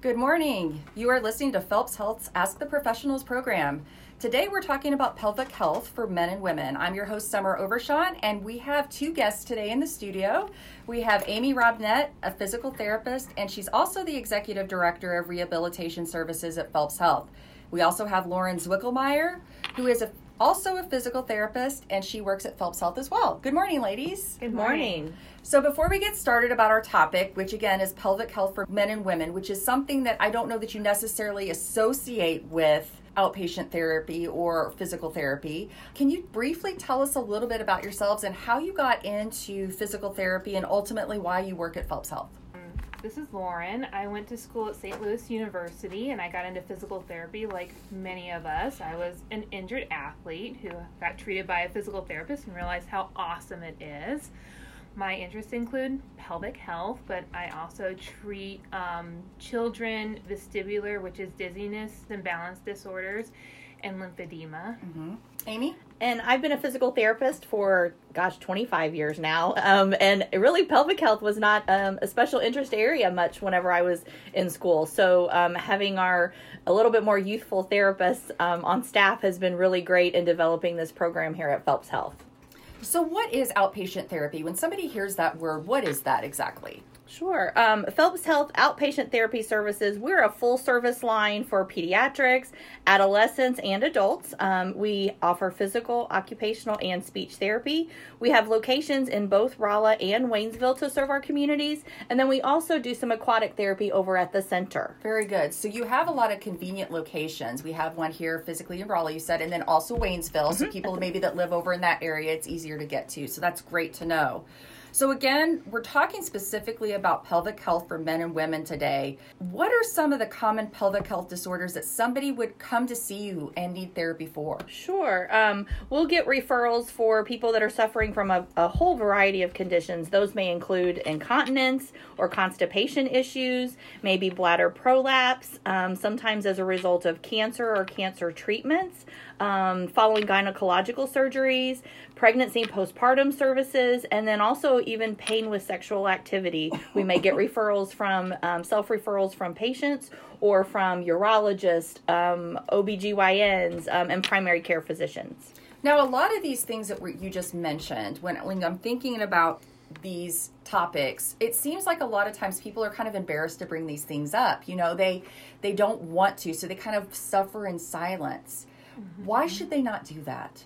Good morning. You are listening to Phelps Health's Ask the Professionals program. Today we're talking about pelvic health for men and women. I'm your host, Summer Overshawn, and we have two guests today in the studio. We have Amy Robnett, a physical therapist, and she's also the executive director of rehabilitation services at Phelps Health. We also have Lauren Zwickelmeier, who is also a physical therapist, and she works at Phelps Health as well. Good morning, ladies. Good morning. So before we get started about our topic, which again is pelvic health for men and women, which is something that I don't know that you necessarily associate with outpatient therapy or physical therapy, can you briefly tell us a little bit about yourselves and how you got into physical therapy and ultimately why you work at Phelps Health? This is Lauren. I went to school at St. Louis University and I got into physical therapy like many of us. I was an injured athlete who got treated by a physical therapist and realized how awesome it is. My interests include pelvic health, but I also treat children, vestibular, which is dizziness and balance disorders, and lymphedema. Mm-hmm. Amy? And I've been a physical therapist for, 25 years now. And really, pelvic health was not a special interest area much whenever I was in school. So having a little bit more youthful therapists on staff has been really great in developing this program here at Phelps Health. So what is outpatient therapy? When somebody hears that word, what is that exactly? Sure. Phelps Health Outpatient Therapy Services, we're a full service line for pediatrics, adolescents, and adults. We offer physical, occupational, and speech therapy. We have locations in both Rolla and Waynesville to serve our communities. And then we also do some aquatic therapy over at the center. Very good. So you have a lot of convenient locations. We have one here physically in Rolla, you said, and then also Waynesville. So people maybe that live over in that area, it's easier to get to. So that's great to know. So again, we're talking specifically about pelvic health for men and women today. What are some of the common pelvic health disorders that somebody would come to see you and need therapy for? Sure. We'll get referrals for people that are suffering from a whole variety of conditions. Those may include incontinence or constipation issues, maybe bladder prolapse, sometimes as a result of cancer or cancer treatments, following gynecological surgeries, pregnancy and postpartum services, and then also even pain with sexual activity. We may get referrals from self-referrals from patients or from urologists, OBGYNs, and primary care physicians. Now, a lot of these things that you just mentioned, when I'm thinking about these topics, it seems like a lot of times people are kind of embarrassed to bring these things up. You know, they don't want to, so they kind of suffer in silence. Mm-hmm. Why should they not do that?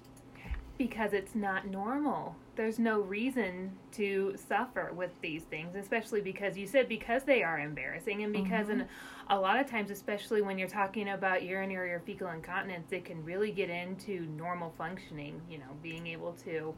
Because it's not normal. There's no reason to suffer with these things, especially because you said because they are embarrassing and because mm-hmm. A lot of times, especially when you're talking about urinary or fecal incontinence, it can really get into normal functioning, you know, being able to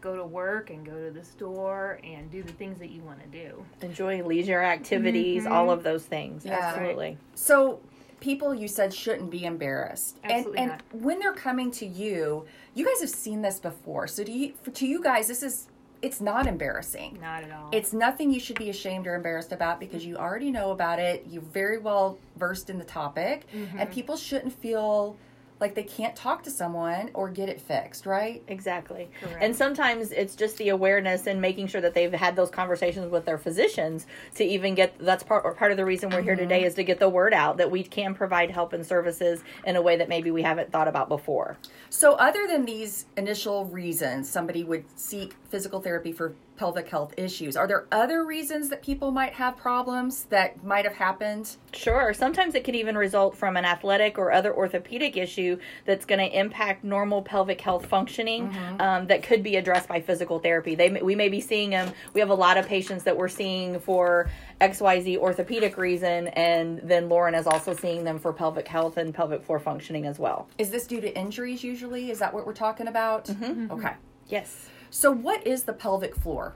go to work and go to the store and do the things that you want to do. Enjoy leisure activities, mm-hmm. all of those things. Yeah. Absolutely. So people, you said, shouldn't be embarrassed. Absolutely and not. When they're coming to you, you guys have seen this before. So to you guys, it's not embarrassing. Not at all. It's nothing you should be ashamed or embarrassed about because you already know about it. You're very well versed in the topic. Mm-hmm. And people shouldn't feel like they can't talk to someone or get it fixed, right? Exactly. Correct. And sometimes it's just the awareness and making sure that they've had those conversations with their physicians to even that's part of the reason we're here today is to get the word out that we can provide help and services in a way that maybe we haven't thought about before. So other than these initial reasons somebody would seek physical therapy for pelvic health issues, are there other reasons that people might have problems that might have happened? Sure. Sometimes it can even result from an athletic or other orthopedic issue that's going to impact normal pelvic health functioning that could be addressed by physical therapy. We may be seeing them. We have a lot of patients that we're seeing for XYZ orthopedic reason, and then Lauren is also seeing them for pelvic health and pelvic floor functioning as well. Is this due to injuries usually? Is that what we're talking about? Mm-hmm. Okay. Yes. So what is the pelvic floor?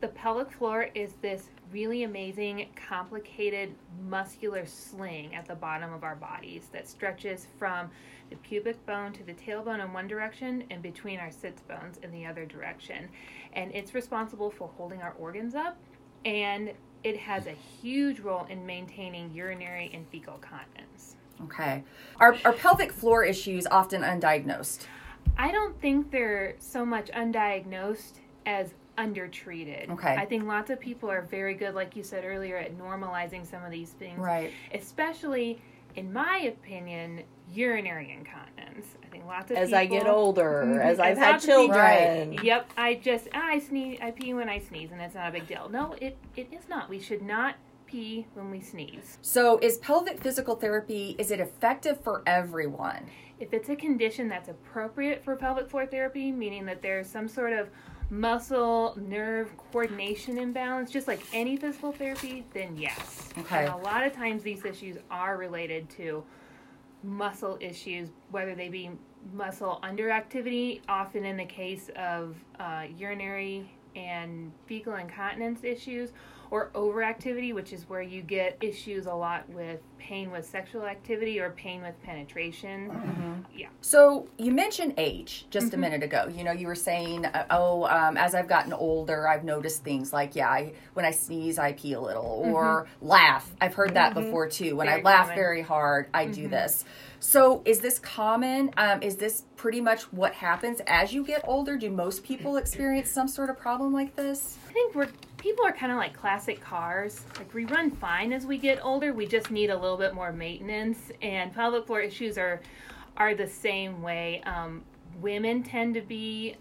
The pelvic floor is this really amazing, complicated muscular sling at the bottom of our bodies that stretches from the pubic bone to the tailbone in one direction and between our sits bones in the other direction. And it's responsible for holding our organs up, and it has a huge role in maintaining urinary and fecal continence. Okay. Are pelvic floor issues often undiagnosed? I don't think they're so much undiagnosed as undertreated. Okay. I think lots of people are very good, like you said earlier, at normalizing some of these things. Right. Especially, in my opinion, urinary incontinence. I think lots of people... As I get older, as I've had children. People, yep, I sneeze, I pee when I sneeze, and that's not a big deal. No, it is not. We should not pee when we sneeze. So is pelvic physical therapy, is it effective for everyone? If it's a condition that's appropriate for pelvic floor therapy, meaning that there's some sort of muscle, nerve, coordination imbalance, just like any physical therapy, then yes. Okay. And a lot of times these issues are related to muscle issues, whether they be muscle underactivity, often in the case of urinary and fecal incontinence issues, or overactivity, which is where you get issues a lot with pain with sexual activity or pain with penetration. Mm-hmm. Yeah. So you mentioned age just mm-hmm. a minute ago. You know, you were saying, as I've gotten older, I've noticed things like, when I sneeze, I pee a little, or mm-hmm. laugh. I've heard that mm-hmm. before too. When I laugh very hard, I mm-hmm. do this. So is this common? Is this pretty much what happens as you get older? Do most people experience some sort of problem like this? I think people are kind of like classic cars. Like, we run fine as we get older. We just need a little bit more maintenance. And pelvic floor issues are the same way. Women tend to be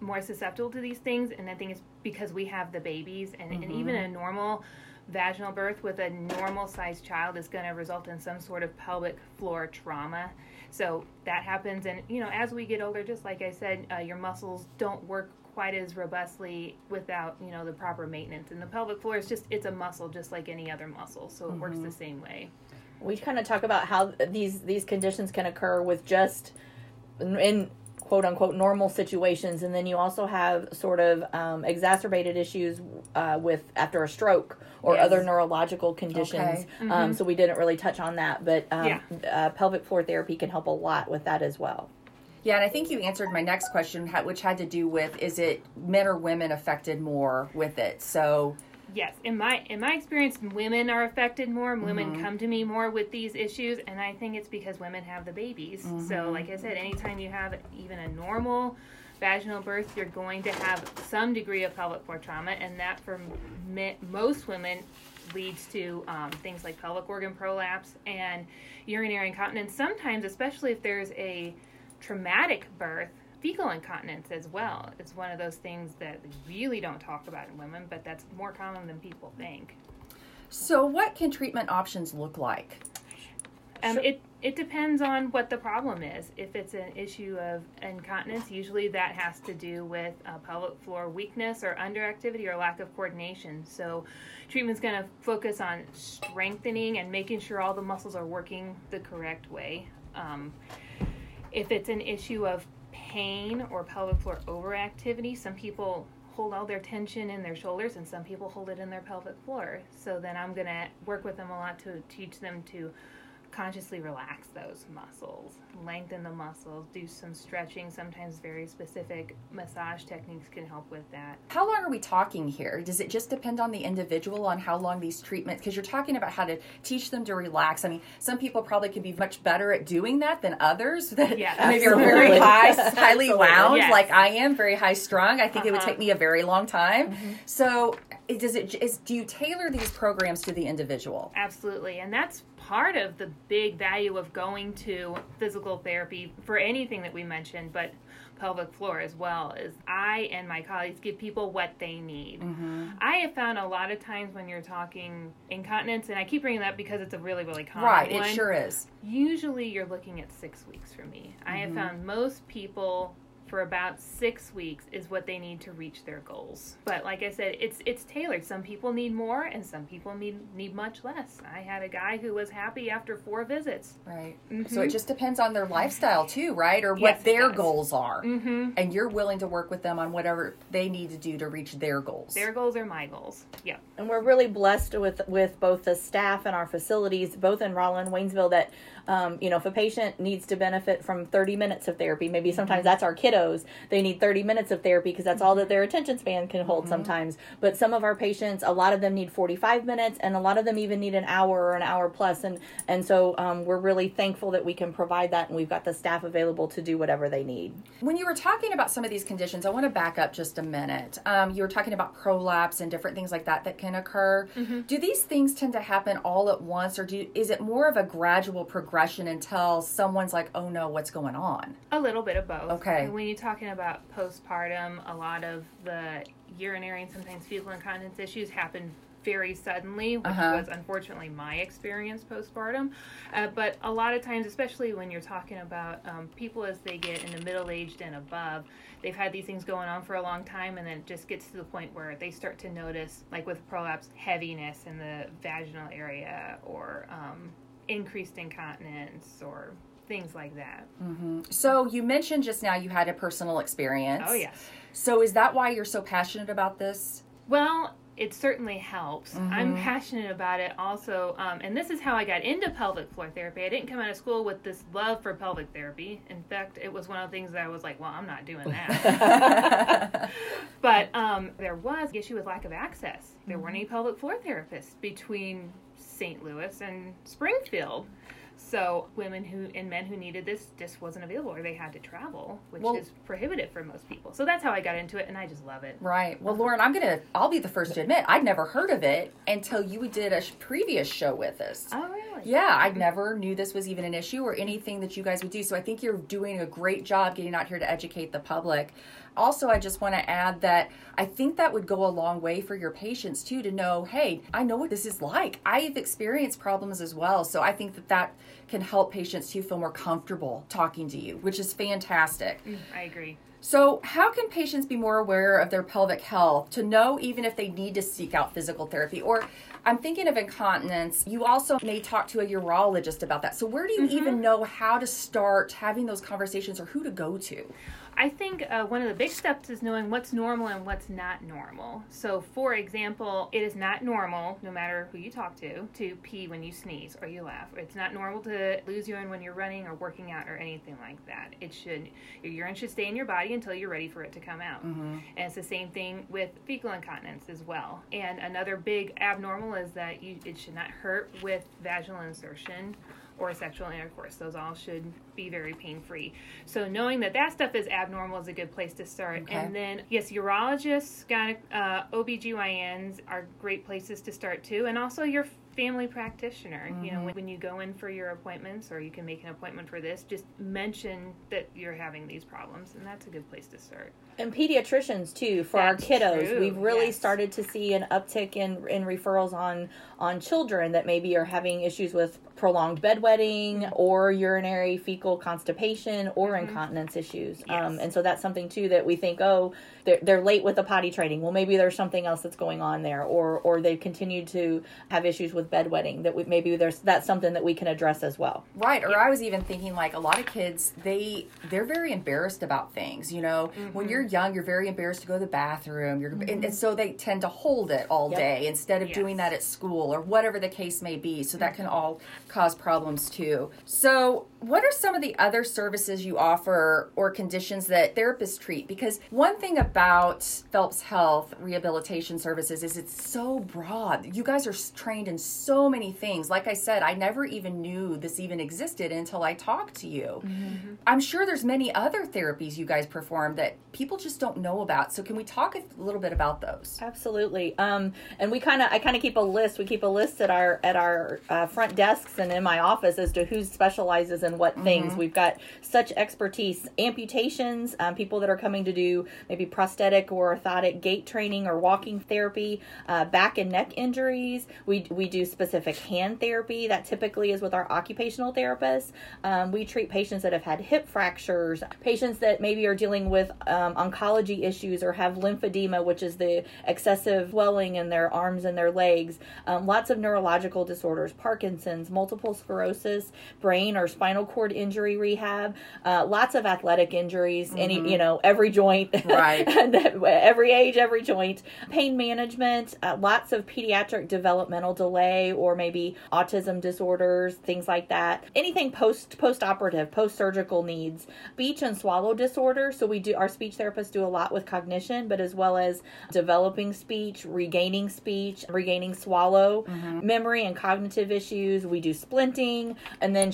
more susceptible to these things. And I think it's because we have the babies. And, mm-hmm. and even a normal vaginal birth with a normal sized child is going to result in some sort of pelvic floor trauma. So that happens. And, as we get older, just like I said, your muscles don't work quite as robustly without, the proper maintenance. And the pelvic floor is it's a muscle just like any other muscle. So it mm-hmm. works the same way. We kind of talk about how these conditions can occur with just in quote unquote normal situations. And then you also have sort of exacerbated issues with after a stroke or yes. other neurological conditions. Okay. Mm-hmm. So we didn't really touch on that, but pelvic floor therapy can help a lot with that as well. Yeah, and I think you answered my next question, which had to do with, is it men or women affected more with it? So yes, in my experience, women are affected more. And women mm-hmm. come to me more with these issues, and I think it's because women have the babies. Mm-hmm. So like I said, anytime you have even a normal vaginal birth, you're going to have some degree of pelvic floor trauma, and that for most women leads to things like pelvic organ prolapse and urinary incontinence. Sometimes, especially if there's a traumatic birth, fecal incontinence as well. It's one of those things that we really don't talk about in women, but that's more common than people think. So what can treatment options look like? It depends on what the problem is. If it's an issue of incontinence, usually that has to do with pelvic floor weakness or underactivity or lack of coordination. So treatment's going to focus on strengthening and making sure all the muscles are working the correct way. If it's an issue of pain or pelvic floor overactivity, some people hold all their tension in their shoulders and some people hold it in their pelvic floor. So then I'm going to work with them a lot to teach them to consciously relax those muscles, lengthen the muscles, do some stretching. Sometimes very specific massage techniques can help with that. How long are we talking here? Does it just depend on the individual on how long these treatments, because you're talking about how to teach them to relax. I mean, some people probably could be much better at doing that than oers that yes. maybe are very highly wound yes. like I am, very high strung. I think it would take me a very long time. Mm-hmm. So do you tailor these programs to the individual? Absolutely. And that's part of the big value of going to physical therapy for anything that we mentioned, but pelvic floor as well, is I and my colleagues give people what they need. Mm-hmm. I have found a lot of times when you're talking incontinence, and I keep bringing that because it's a really, really common one. It sure is. Usually you're looking at 6 weeks for me. Mm-hmm. I have found most people for about 6 weeks is what they need to reach their goals. But like I said, it's tailored. Some people need more and some people need much less. I had a guy who was happy after 4 visits. Right. Mm-hmm. So it just depends on their lifestyle too, right? Or what their goals are. Mm-hmm. And you're willing to work with them on whatever they need to do to reach their goals. Their goals are my goals. Yeah. And we're really blessed with both the staff and our facilities, both in Rollin, Waynesville, that if a patient needs to benefit from 30 minutes of therapy, maybe sometimes that's our kiddo. videos. They need 30 minutes of therapy because that's all that their attention span can hold sometimes. But some of our patients, a lot of them need 45 minutes, and a lot of them even need an hour or an hour plus. And so we're really thankful that we can provide that, and we've got the staff available to do whatever they need. When you were talking about some of these conditions, I want to back up just a minute. You were talking about prolapse and different things like that that can occur. Mm-hmm. Do these things tend to happen all at once, or is it more of a gradual progression until someone's like, oh no, what's going on? A little bit of both. Okay. When you're talking about postpartum, a lot of the urinary and sometimes fecal incontinence issues happen very suddenly, which was unfortunately my experience postpartum. But a lot of times, especially when you're talking about people as they get into middle-aged and above, they've had these things going on for a long time, and then it just gets to the point where they start to notice, like with prolapse, heaviness in the vaginal area, or increased incontinence, or things like that. Mm-hmm. So you mentioned just now you had a personal experience. Oh, yes. So is that why you're so passionate about this? Well, it certainly helps. Mm-hmm. I'm passionate about it also, and this is how I got into pelvic floor therapy. I didn't come out of school with this love for pelvic therapy. In fact, it was one of the things that I was like, well, I'm not doing that. But there was an issue with lack of access. There weren't any pelvic floor therapists between St. Louis and Springfield. So women who and men who needed this just wasn't available, or they had to travel, which is prohibitive for most people. So that's how I got into it, and I just love it. Right. Well, Lauren, I'll be the first to admit I'd never heard of it until you did a previous show with us. Oh, really? Yeah, I never knew this was even an issue or anything that you guys would do. So I think you're doing a great job getting out here to educate the public. Also, I just want to add that I think that would go a long way for your patients, too, to know, hey, I know what this is like. I've experienced problems as well. So I think that can help patients, too, feel more comfortable talking to you, which is fantastic. I agree. So how can patients be more aware of their pelvic health to know even if they need to seek out physical therapy? Or I'm thinking of incontinence. You also may talk to a urologist about that. So where do you even know how to start having those conversations or who to go to? I think one of the big steps is knowing what's normal and what's not normal. So, for example, it is not normal, no matter who you talk to pee when you sneeze or you laugh. It's not normal to lose urine when you're running or working out or anything like that. Your urine should stay in your body until you're ready for it to come out. Mm-hmm. And it's the same thing with fecal incontinence as well. And another big abnormal is that it should not hurt with vaginal insertion or sexual intercourse. Those all should be very pain-free. So knowing that stuff is abnormal is a good place to start. Okay. And then, yes, urologists, OBGYNs are great places to start too. And also your family practitioner. Mm-hmm. You know, when you go in for your appointments, or you can make an appointment for this, just mention that you're having these problems, and that's a good place to start. And pediatricians too, for that's our kiddos. True. We've really started to see an uptick in referrals on children that maybe are having issues with prolonged bedwetting or urinary fecal constipation or incontinence issues. Yes. And so that's something too that we think, oh, they're late with the potty training. Well, maybe there's something else that's going on there, or they've continued to have issues with bedwetting. That's something that we can address as well. Right. Or I was even thinking, like, a lot of kids, they're very embarrassed about things. You know, when you're young, you're very embarrassed to go to the bathroom. And so they tend to hold it all day instead of doing that at school or whatever the case may be. So that can all cause problems too. So what are some of the other services you offer or conditions that therapists treat? Because one thing about Phelps Health rehabilitation services is it's so broad. You guys are trained in so many things. Like I said, I never even knew this even existed until I talked to you. Mm-hmm. I'm sure there's many other therapies you guys perform that people just don't know about. So can we talk a little bit about those? Absolutely. And I keep a list. We keep a list at our front desks and in my office as to who specializes in what things. We've got such expertise: amputations, people that are coming to do maybe prosthetic or orthotic gait training or walking therapy, back and neck injuries. We do specific hand therapy. That typically is with our occupational therapists. We treat patients that have had hip fractures, patients that maybe are dealing with oncology issues or have lymphedema, which is the excessive swelling in their arms and their legs, lots of neurological disorders, Parkinson's, multiple multiple sclerosis, brain or spinal cord injury rehab, lots of athletic injuries, mm-hmm. any, you know, every joint, right. every age, every joint, pain management, lots of pediatric developmental delay or maybe autism disorders, things like that. Anything post-operative, post-surgical needs, speech and swallow disorder. So we do, our speech therapists do a lot with cognition, but as well as developing speech, regaining swallow, mm-hmm. memory and cognitive issues. We do splinting. And then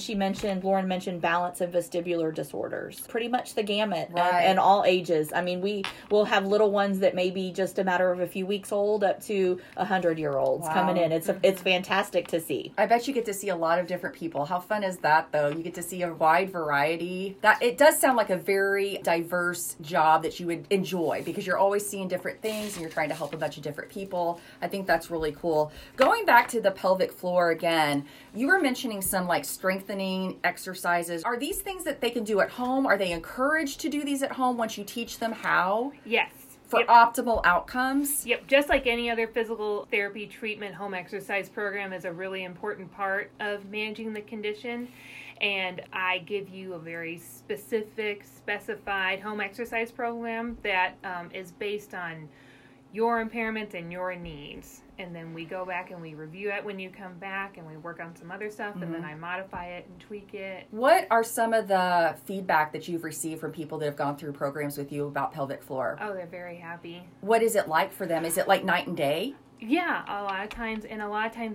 Lauren mentioned balance and vestibular disorders, pretty much the gamut, right. and all ages. I mean, we will have little ones that may be just a matter of a few weeks old up to 100-year-olds wow. coming in. It's fantastic to see. I bet you get to see a lot of different people. How fun is that though? You get to see a wide variety. That it does sound like a very diverse job that you would enjoy because you're always seeing different things and you're trying to help a bunch of different people. I think that's really cool. Going back to the pelvic floor again, you were mentioning some like strengthening exercises. Are these things that they can do at home? Are they encouraged to do these at home once you teach them how? Yes. For yep. optimal outcomes? Yep. Just like any other physical therapy treatment, home exercise program is a really important part of managing the condition. And I give you a very specific, specified home exercise program that is based on your impairments and your needs. And then we go back and we review it when you come back and we work on some other stuff mm-hmm. and then I modify it and tweak it. What are some of the feedback that you've received from people that have gone through programs with you about pelvic floor? Oh, they're very happy. What is it like for them? Is it like night and day? Yeah, a lot of times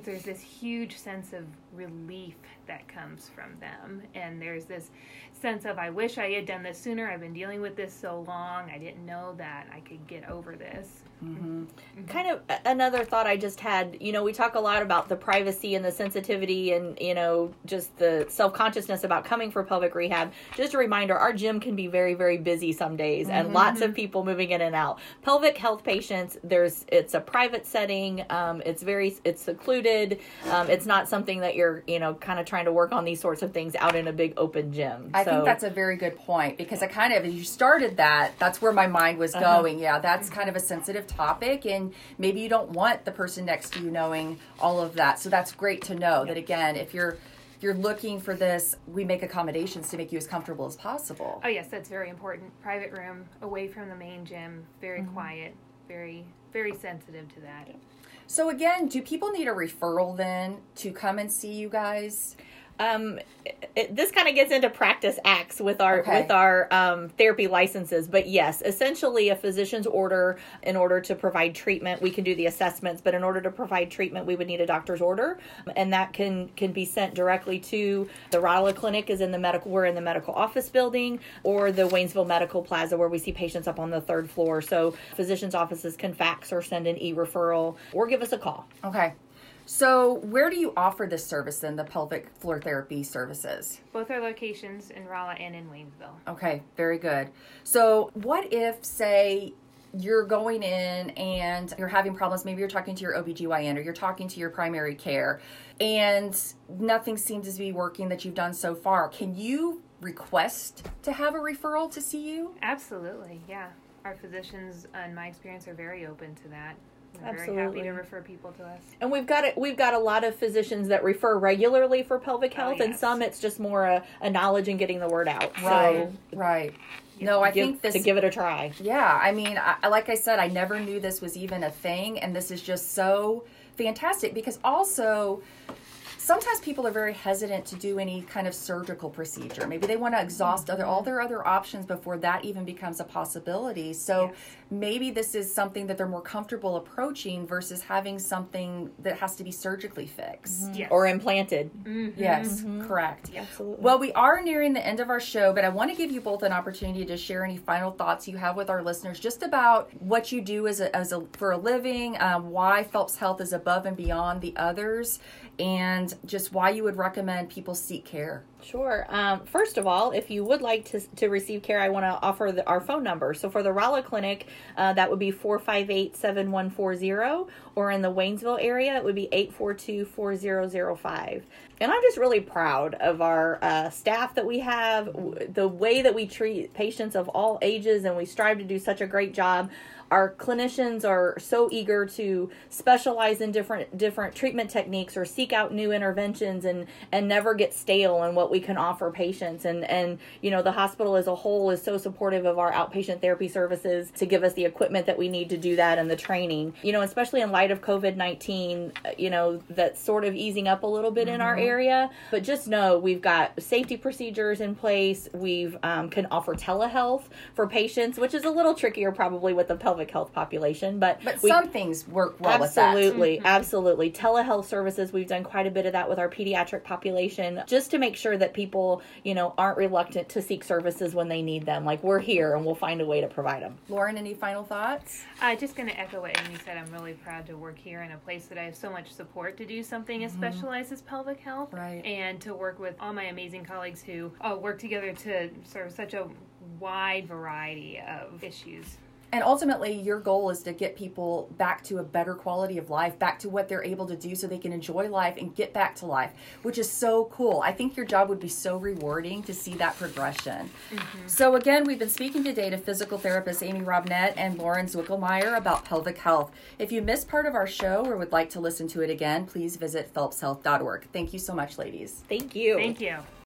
there's this huge sense of relief that comes from them. And there's this sense of, I wish I had done this sooner. I've been dealing with this so long. I didn't know that I could get over this. Mm-hmm. Mm-hmm. Kind of another thought I just had, you know, we talk a lot about the privacy and the sensitivity and, you know, just the self-consciousness about coming for pelvic rehab. Just a reminder, our gym can be very, very busy some days mm-hmm. and lots of people moving in and out. Pelvic health patients, it's a private setting. It's secluded. It's not something that you're, you know, kind of trying to work on these sorts of things out in a big open gym. I think that's a very good point because I kind of, as you started that's where my mind was going. Uh-huh. Yeah, that's kind of a sensitive topic and maybe you don't want the person next to you knowing all of that. So that's great to know that, again, if you're looking for this, we make accommodations to make you as comfortable as possible. Oh, yes, that's very important. Private room, away from the main gym, very mm-hmm. quiet, very, very sensitive to that. So again, do people need a referral then to come and see you guys? This kind of gets into practice acts with our therapy licenses, but yes, essentially a physician's order in order to provide treatment. We can do the assessments, but in order to provide treatment, we would need a doctor's order, and that can be sent directly to the Rolla Clinic. We're in the medical office building or the Waynesville Medical Plaza where we see patients up on the third floor. So physicians' offices can fax or send an e-referral or give us a call. Okay. So where do you offer this service then, the pelvic floor therapy services? Both our locations in Rolla and in Waynesville. Okay, very good. So what if, say, you're going in and you're having problems, maybe you're talking to your OBGYN or you're talking to your primary care, and nothing seems to be working that you've done so far. Can you request to have a referral to see you? Absolutely, yeah. Our physicians, in my experience, are very open to that. We're absolutely very happy to refer people to us. And we've got a lot of physicians that refer regularly for pelvic health, and some it's just more a knowledge and getting the word out. Right, so, right. No, I think to give it a try. Yeah, I mean, like I said, I never knew this was even a thing, and this is just so fantastic because also sometimes people are very hesitant to do any kind of surgical procedure. Maybe they want to exhaust all their other options before that even becomes a possibility. So maybe this is something that they're more comfortable approaching versus having something that has to be surgically fixed. Mm-hmm. Yes. Or implanted. Mm-hmm. Yes, mm-hmm. correct. Yeah, absolutely. Well, we are nearing the end of our show, but I want to give you both an opportunity to share any final thoughts you have with our listeners just about what you do for a living, why Phelps Health is above and beyond the others, and just why you would recommend people seek care. Sure. First of all, if you would like to receive care, I want to offer our phone number. So for the Rolla Clinic, that would be 458-7140, or in the Waynesville area, it would be 842-4005. And I'm just really proud of our staff that we have, the way that we treat patients of all ages, and we strive to do such a great job. Our clinicians are so eager to specialize in different treatment techniques or seek out new interventions and never get stale in what we can offer patients. And you know, the hospital as a whole is so supportive of our outpatient therapy services to give us the equipment that we need to do that and the training. You know, especially in light of COVID-19, you know, that's sort of easing up a little bit in our area. But just know we've got safety procedures in place. We've can offer telehealth for patients, which is a little trickier probably with the pelvic health population, but some things work well. Absolutely, with that. Absolutely. Telehealth services, we've done quite a bit of that with our pediatric population, just to make sure that people, you know, aren't reluctant to seek services when they need them. Like, we're here and we'll find a way to provide them. Lauren, any final thoughts? I'm just going to echo what Amy said. I'm really proud to work here in a place that I have so much support to do something as specialized as pelvic health, right, and to work with all my amazing colleagues who work together to serve such a wide variety of issues. And ultimately, your goal is to get people back to a better quality of life, back to what they're able to do so they can enjoy life and get back to life, which is so cool. I think your job would be so rewarding to see that progression. Mm-hmm. So again, we've been speaking today to physical therapists Amy Robnett and Lauren Zwickelmeier about pelvic health. If you missed part of our show or would like to listen to it again, please visit phelpshealth.org. Thank you so much, ladies. Thank you. Thank you.